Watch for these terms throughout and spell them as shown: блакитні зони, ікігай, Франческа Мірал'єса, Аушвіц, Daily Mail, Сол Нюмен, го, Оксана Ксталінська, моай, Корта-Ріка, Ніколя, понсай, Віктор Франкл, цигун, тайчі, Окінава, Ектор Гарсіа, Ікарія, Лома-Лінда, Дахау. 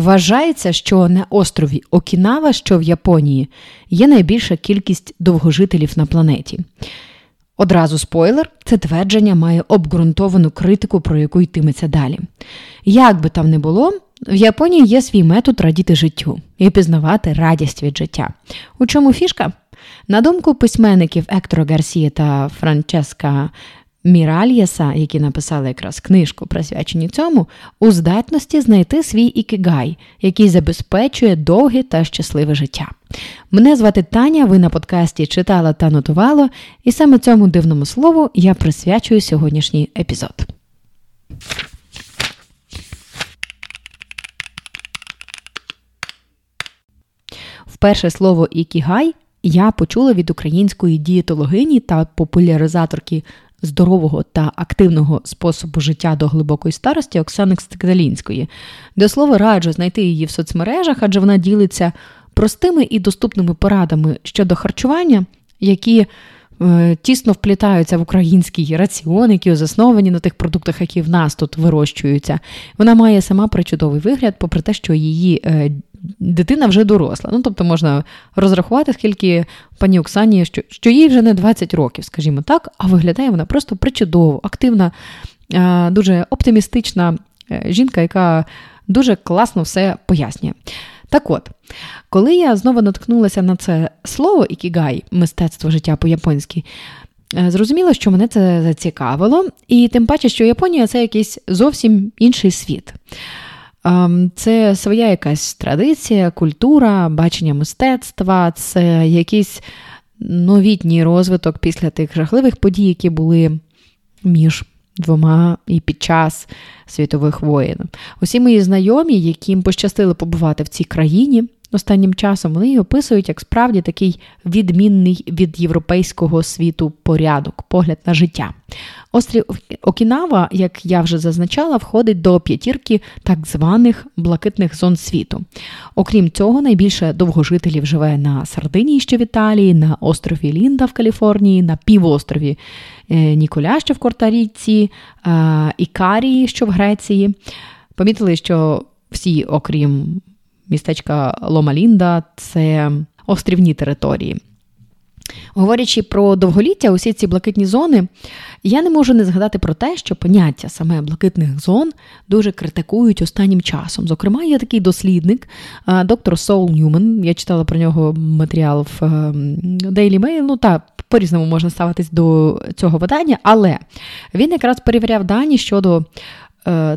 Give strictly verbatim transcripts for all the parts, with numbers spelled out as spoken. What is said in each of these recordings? Вважається, що на острові Окінава, що в Японії, є найбільша кількість довгожителів на планеті. Одразу спойлер, це твердження має обґрунтовану критику, про яку йтиметься далі. Як би там не було, в Японії є свій метод радіти життю і пізнавати радість від життя. У чому фішка? На думку письменників Ектора Гарсіа та Франческа Мірал'єса, які написали якраз книжку, присвячені цьому, у здатності знайти свій ікігай, який забезпечує довге та щасливе життя. Мене звати Таня, ви на подкасті «Читала та нотувала», і саме цьому дивному слову я присвячую сьогоднішній епізод. Вперше слово «ікігай» я почула від української дієтологині та популяризаторки здорового та активного способу життя до глибокої старості Оксани Ксталінської. До слова, раджу знайти її в соцмережах, адже вона ділиться простими і доступними порадами щодо харчування, які е, тісно вплітаються в український раціон, які засновані на тих продуктах, які в нас тут вирощуються. Вона має сама причудовий вигляд, попри те, що її е, дитина вже доросла. Ну, тобто можна розрахувати, скільки пані Оксані, що, що їй вже не двадцять років, скажімо так, а виглядає вона просто причудово, активна, дуже оптимістична жінка, яка дуже класно все пояснює. Так от, коли я знову наткнулася на це слово «ікігай», мистецтво життя по-японськи, зрозуміло, що мене це зацікавило, і тим паче, що Японія – це якийсь зовсім інший світ. Це своя якась традиція, культура, бачення мистецтва, це якийсь новітній розвиток після тих жахливих подій, які були між двома і під час світових воєн. Усі мої знайомі, яким пощастило побувати в цій країні останнім часом, вони її описують як справді такий відмінний від європейського світу порядок, погляд на життя. Острів Окінава, як я вже зазначала, входить до п'ятірки так званих блакитних зон світу. Окрім цього, найбільше довгожителів живе на Сардинії, що в Італії, на острові Лінда в Каліфорнії, на півострові Ніколя, що в Корта-Ріці, Ікарії, що в Греції. Помітили, що всі, окрім містечка Лома-Лінда, це острівні території. Говорячи про довголіття, усі ці блакитні зони, я не можу не згадати про те, що поняття саме блакитних зон дуже критикують останнім часом. Зокрема, є такий дослідник, доктор Сол Нюмен, я читала про нього матеріал в Daily Mail, ну та по-різному можна ставитись до цього видання, але він якраз перевіряв дані щодо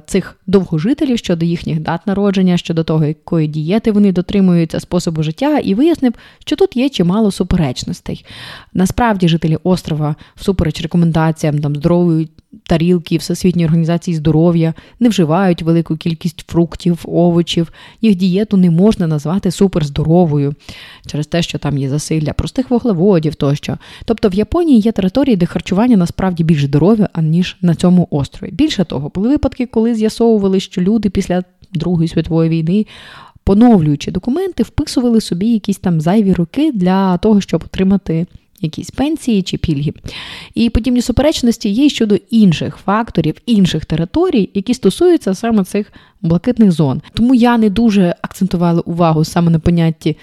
цих довгожителів, щодо їхніх дат народження, щодо того, якої дієти вони дотримуються, способу життя, і вияснив, що тут є чимало суперечностей. Насправді, жителі острова всупереч рекомендаціям там, здорової тарілки, Всесвітньої організації здоров'я, не вживають велику кількість фруктів, овочів, їх дієту не можна назвати суперздоровою через те, що там є засилля простих вуглеводів тощо. Тобто в Японії є території, де харчування насправді більш здорове, аніж на цьому острові. Більше того, були випадки, коли з'ясовували, що люди після Другої світової війни, поновлюючи документи, вписували собі якісь там зайві роки для того, щоб отримати якісь пенсії чи пільги. І подібні суперечності є щодо інших факторів, інших територій, які стосуються саме цих блакитних зон. Тому я не дуже акцентувала увагу саме на понятті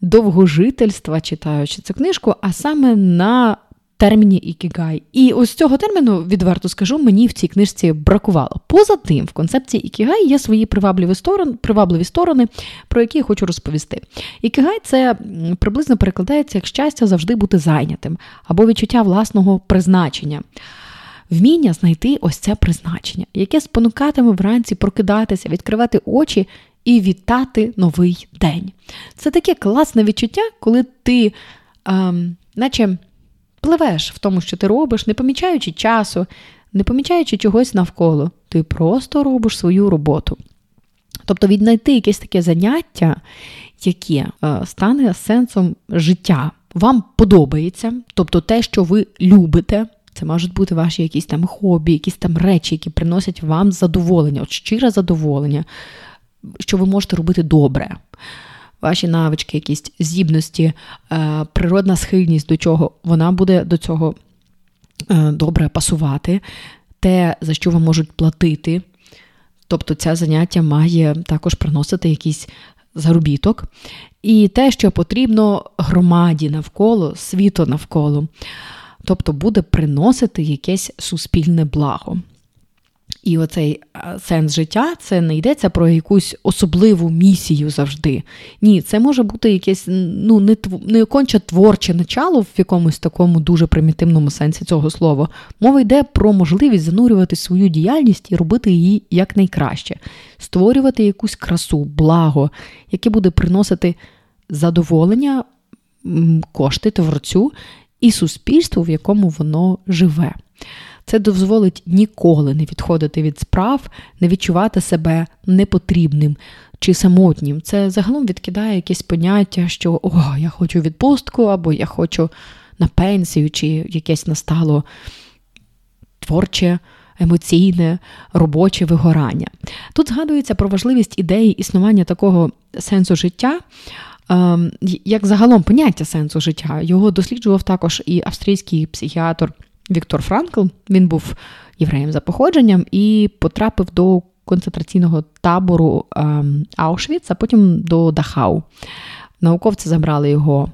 довгожительства, читаючи цю книжку, а саме на терміні «ікігай». І ось цього терміну, відверто скажу, мені в цій книжці бракувало. Поза тим, в концепції «ікігай» є свої привабливі сторони, привабливі сторони, про які я хочу розповісти. «Ікігай» – це приблизно перекладається як щастя завжди бути зайнятим або відчуття власного призначення. Вміння знайти ось це призначення, яке спонукатиме вранці прокидатися, відкривати очі і вітати новий день. Це таке класне відчуття, коли ти ем, наче... пливеш в тому, що ти робиш, не помічаючи часу, не помічаючи чогось навколо. Ти просто робиш свою роботу. Тобто віднайти якесь таке заняття, яке стане сенсом життя. Вам подобається, тобто те, що ви любите. Це можуть бути ваші якісь там хобі, якісь там речі, які приносять вам задоволення, от щире задоволення, що ви можете робити добре. Ваші навички, якісь здібності, природна схильність до чого, вона буде до цього добре пасувати. Те, за що вам можуть платити, Тобто це заняття має також приносити якийсь заробіток. І те, що потрібно громаді навколо, світу навколо. Тобто буде приносити якесь суспільне благо. І оцей сенс життя – це не йдеться про якусь особливу місію завжди. Ні, це може бути якесь ну, не, не конче творче начало в якомусь такому дуже примітивному сенсі цього слова. Мова йде про можливість занурювати свою діяльність і робити її якнайкраще. Створювати якусь красу, благо, яке буде приносити задоволення, кошти творцю і суспільству, в якому воно живе. Це дозволить ніколи не відходити від справ, не відчувати себе непотрібним чи самотнім. Це загалом відкидає якесь поняття, що «О, я хочу відпустку» або «Я хочу на пенсію» чи якесь настало творче, емоційне, робоче вигорання. Тут згадується про важливість ідеї існування такого сенсу життя, як загалом поняття сенсу життя. Його досліджував також і австрійський психіатр Віктор Франкл. Він був євреєм за походженням і потрапив до концентраційного табору Аушвіц, а потім до Дахау. Науковці забрали його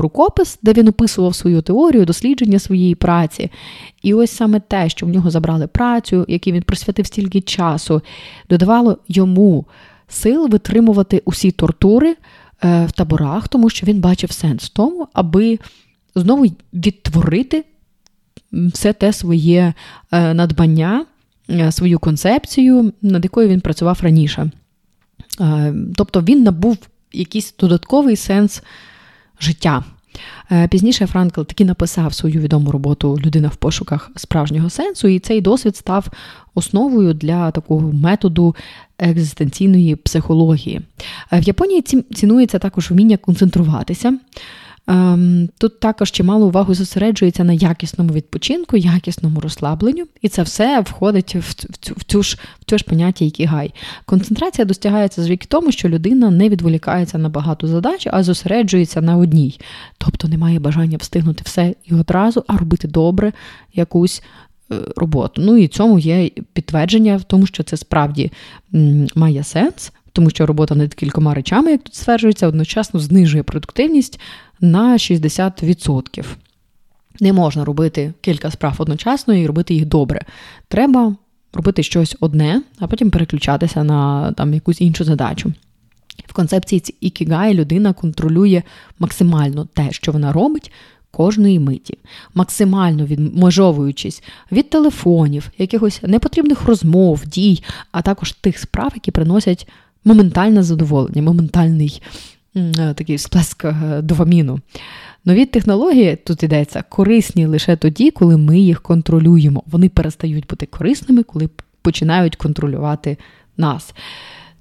рукопис, де він описував свою теорію, дослідження своєї праці. І ось саме те, що в нього забрали працю, якій він присвятив стільки часу, додавало йому сил витримувати усі тортури в таборах, тому що він бачив сенс в тому, аби знову відтворити все те своє надбання, свою концепцію, над якою він працював раніше. Тобто він набув якийсь додатковий сенс життя. Пізніше Франкл таки написав свою відому роботу «Людина в пошуках справжнього сенсу», і цей досвід став основою для такого методу екзистенційної психології. В Японії цінується також вміння концентруватися. Тут також чимало уваги зосереджується на якісному відпочинку, якісному розслабленню, і це все входить в цю ж, в цю ж поняття ікігай. Концентрація досягається завдяки тому, що людина не відволікається на багато задач, а зосереджується на одній. Тобто немає бажання встигнути все і одразу, а робити добре якусь роботу. Ну і цьому є підтвердження в тому, що це справді має сенс, тому що робота над кількома речами, як тут стверджується, одночасно знижує продуктивність на шістдесят відсотків. Не можна робити кілька справ одночасно і робити їх добре. Треба робити щось одне, а потім переключатися на там, якусь іншу задачу. В концепції ікігай людина контролює максимально те, що вона робить, кожної миті, максимально відмежовуючись від телефонів, якихось непотрібних розмов, дій, а також тих справ, які приносять моментальне задоволення, моментальний такий сплеск дофаміну. Нові технології, тут йдеться, корисні лише тоді, коли ми їх контролюємо. Вони перестають бути корисними, коли починають контролювати нас.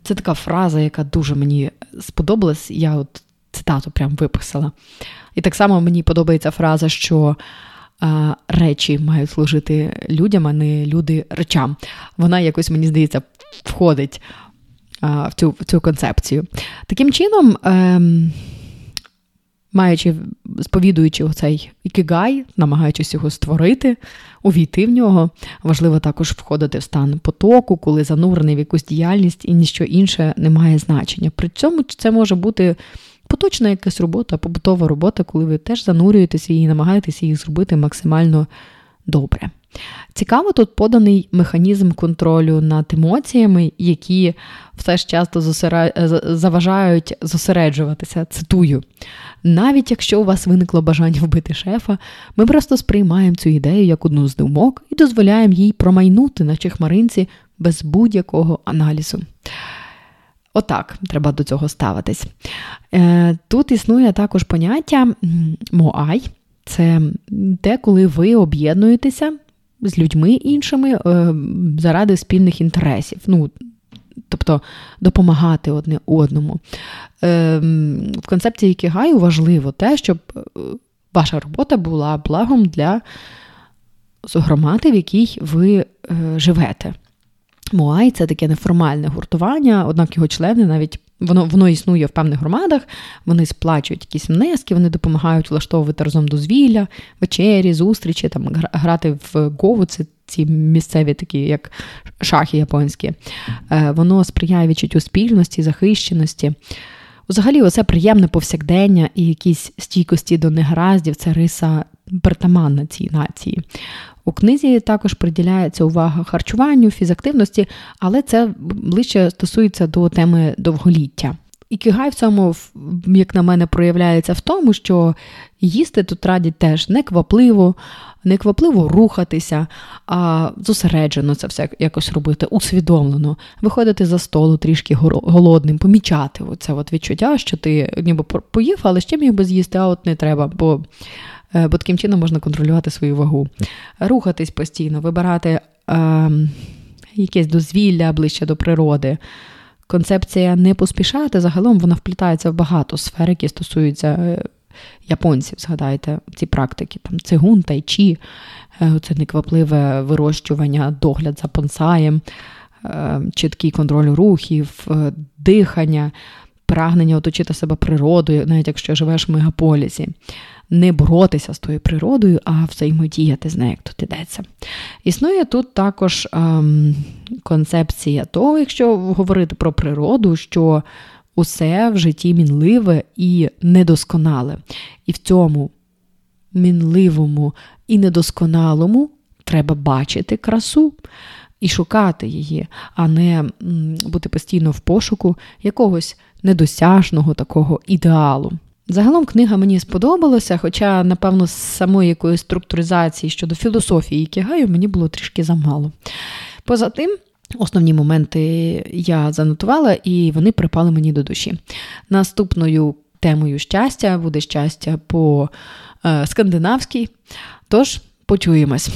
Це така фраза, яка дуже мені сподобалась. Я от цитату прям виписала. І так само мені подобається фраза, що а, речі мають служити людям, а не люди речам. Вона якось, мені здається, входить в цю, в цю концепцію. Таким чином, ем, маючи, сповідуючи цей ікігай, намагаючись його створити, увійти в нього, важливо також входити в стан потоку, коли занурений в якусь діяльність і ніщо інше не має значення. При цьому це може бути поточна якась робота, побутова робота, коли ви теж занурюєтеся і намагаєтесь її зробити максимально добре. Цікаво, тут поданий механізм контролю над емоціями, які все ж часто заважають зосереджуватися. Цитую. Навіть якщо у вас виникло бажання вбити шефа, ми просто сприймаємо цю ідею як одну з думок і дозволяємо їй промайнути, наче хмаринці, без будь-якого аналізу. Отак треба до цього ставитись. Тут існує також поняття моай. Це те, коли ви об'єднуєтеся з людьми іншими заради спільних інтересів. Ну, тобто допомагати одне одному. В концепції ікігаю важливо те, щоб ваша робота була благом для громади, в якій ви живете. Моай – це таке неформальне гуртування, однак його члени навіть Воно, воно існує в певних громадах, вони сплачують якісь внески, вони допомагають влаштовувати разом дозвілля, вечері, зустрічі, там, грати в го, це ці місцеві такі, як шахи японські. Воно сприяє відчуттю спільності, захищеності. Взагалі, оце приємне повсякдення і якісь стійкості до негараздів – це риса притаманна цій нації. У книзі також приділяється увага харчуванню, фізактивності, але це ближче стосується до теми довголіття. Ікігай в цьому, як на мене, проявляється в тому, що їсти тут радять теж неквапливо, неквапливо рухатися, а зосереджено це все якось робити, усвідомлено, виходити за столу трішки голодним, помічати оце от відчуття, що ти ніби поїв, але ще міг би з'їсти, а от не треба, бо, бо таким чином можна контролювати свою вагу. Рухатись постійно, вибирати е, якесь дозвілля ближче до природи. Концепція не поспішати, загалом вона вплітається в багато сфер, які стосуються японців, згадайте, ці практики, там цигун, тайчі, це неквапливе вирощування, догляд за понсаєм, чіткий контроль рухів, дихання, прагнення оточити себе природою, навіть якщо живеш в мегаполісі. Не боротися з тою природою, а взаємодіяти з нею, як тут йдеться. Існує тут також ем, концепція того, якщо говорити про природу, що усе в житті мінливе і недосконале. І в цьому мінливому і недосконалому треба бачити красу і шукати її, а не бути постійно в пошуку якогось недосяжного такого ідеалу. Загалом книга мені сподобалася, хоча, напевно, з самої якоїсь структуризації щодо філософії ікігаю мені було трішки замало. Поза тим, основні моменти я занотувала, і вони припали мені до душі. Наступною темою щастя буде щастя по-скандинавськи, тож почуємось.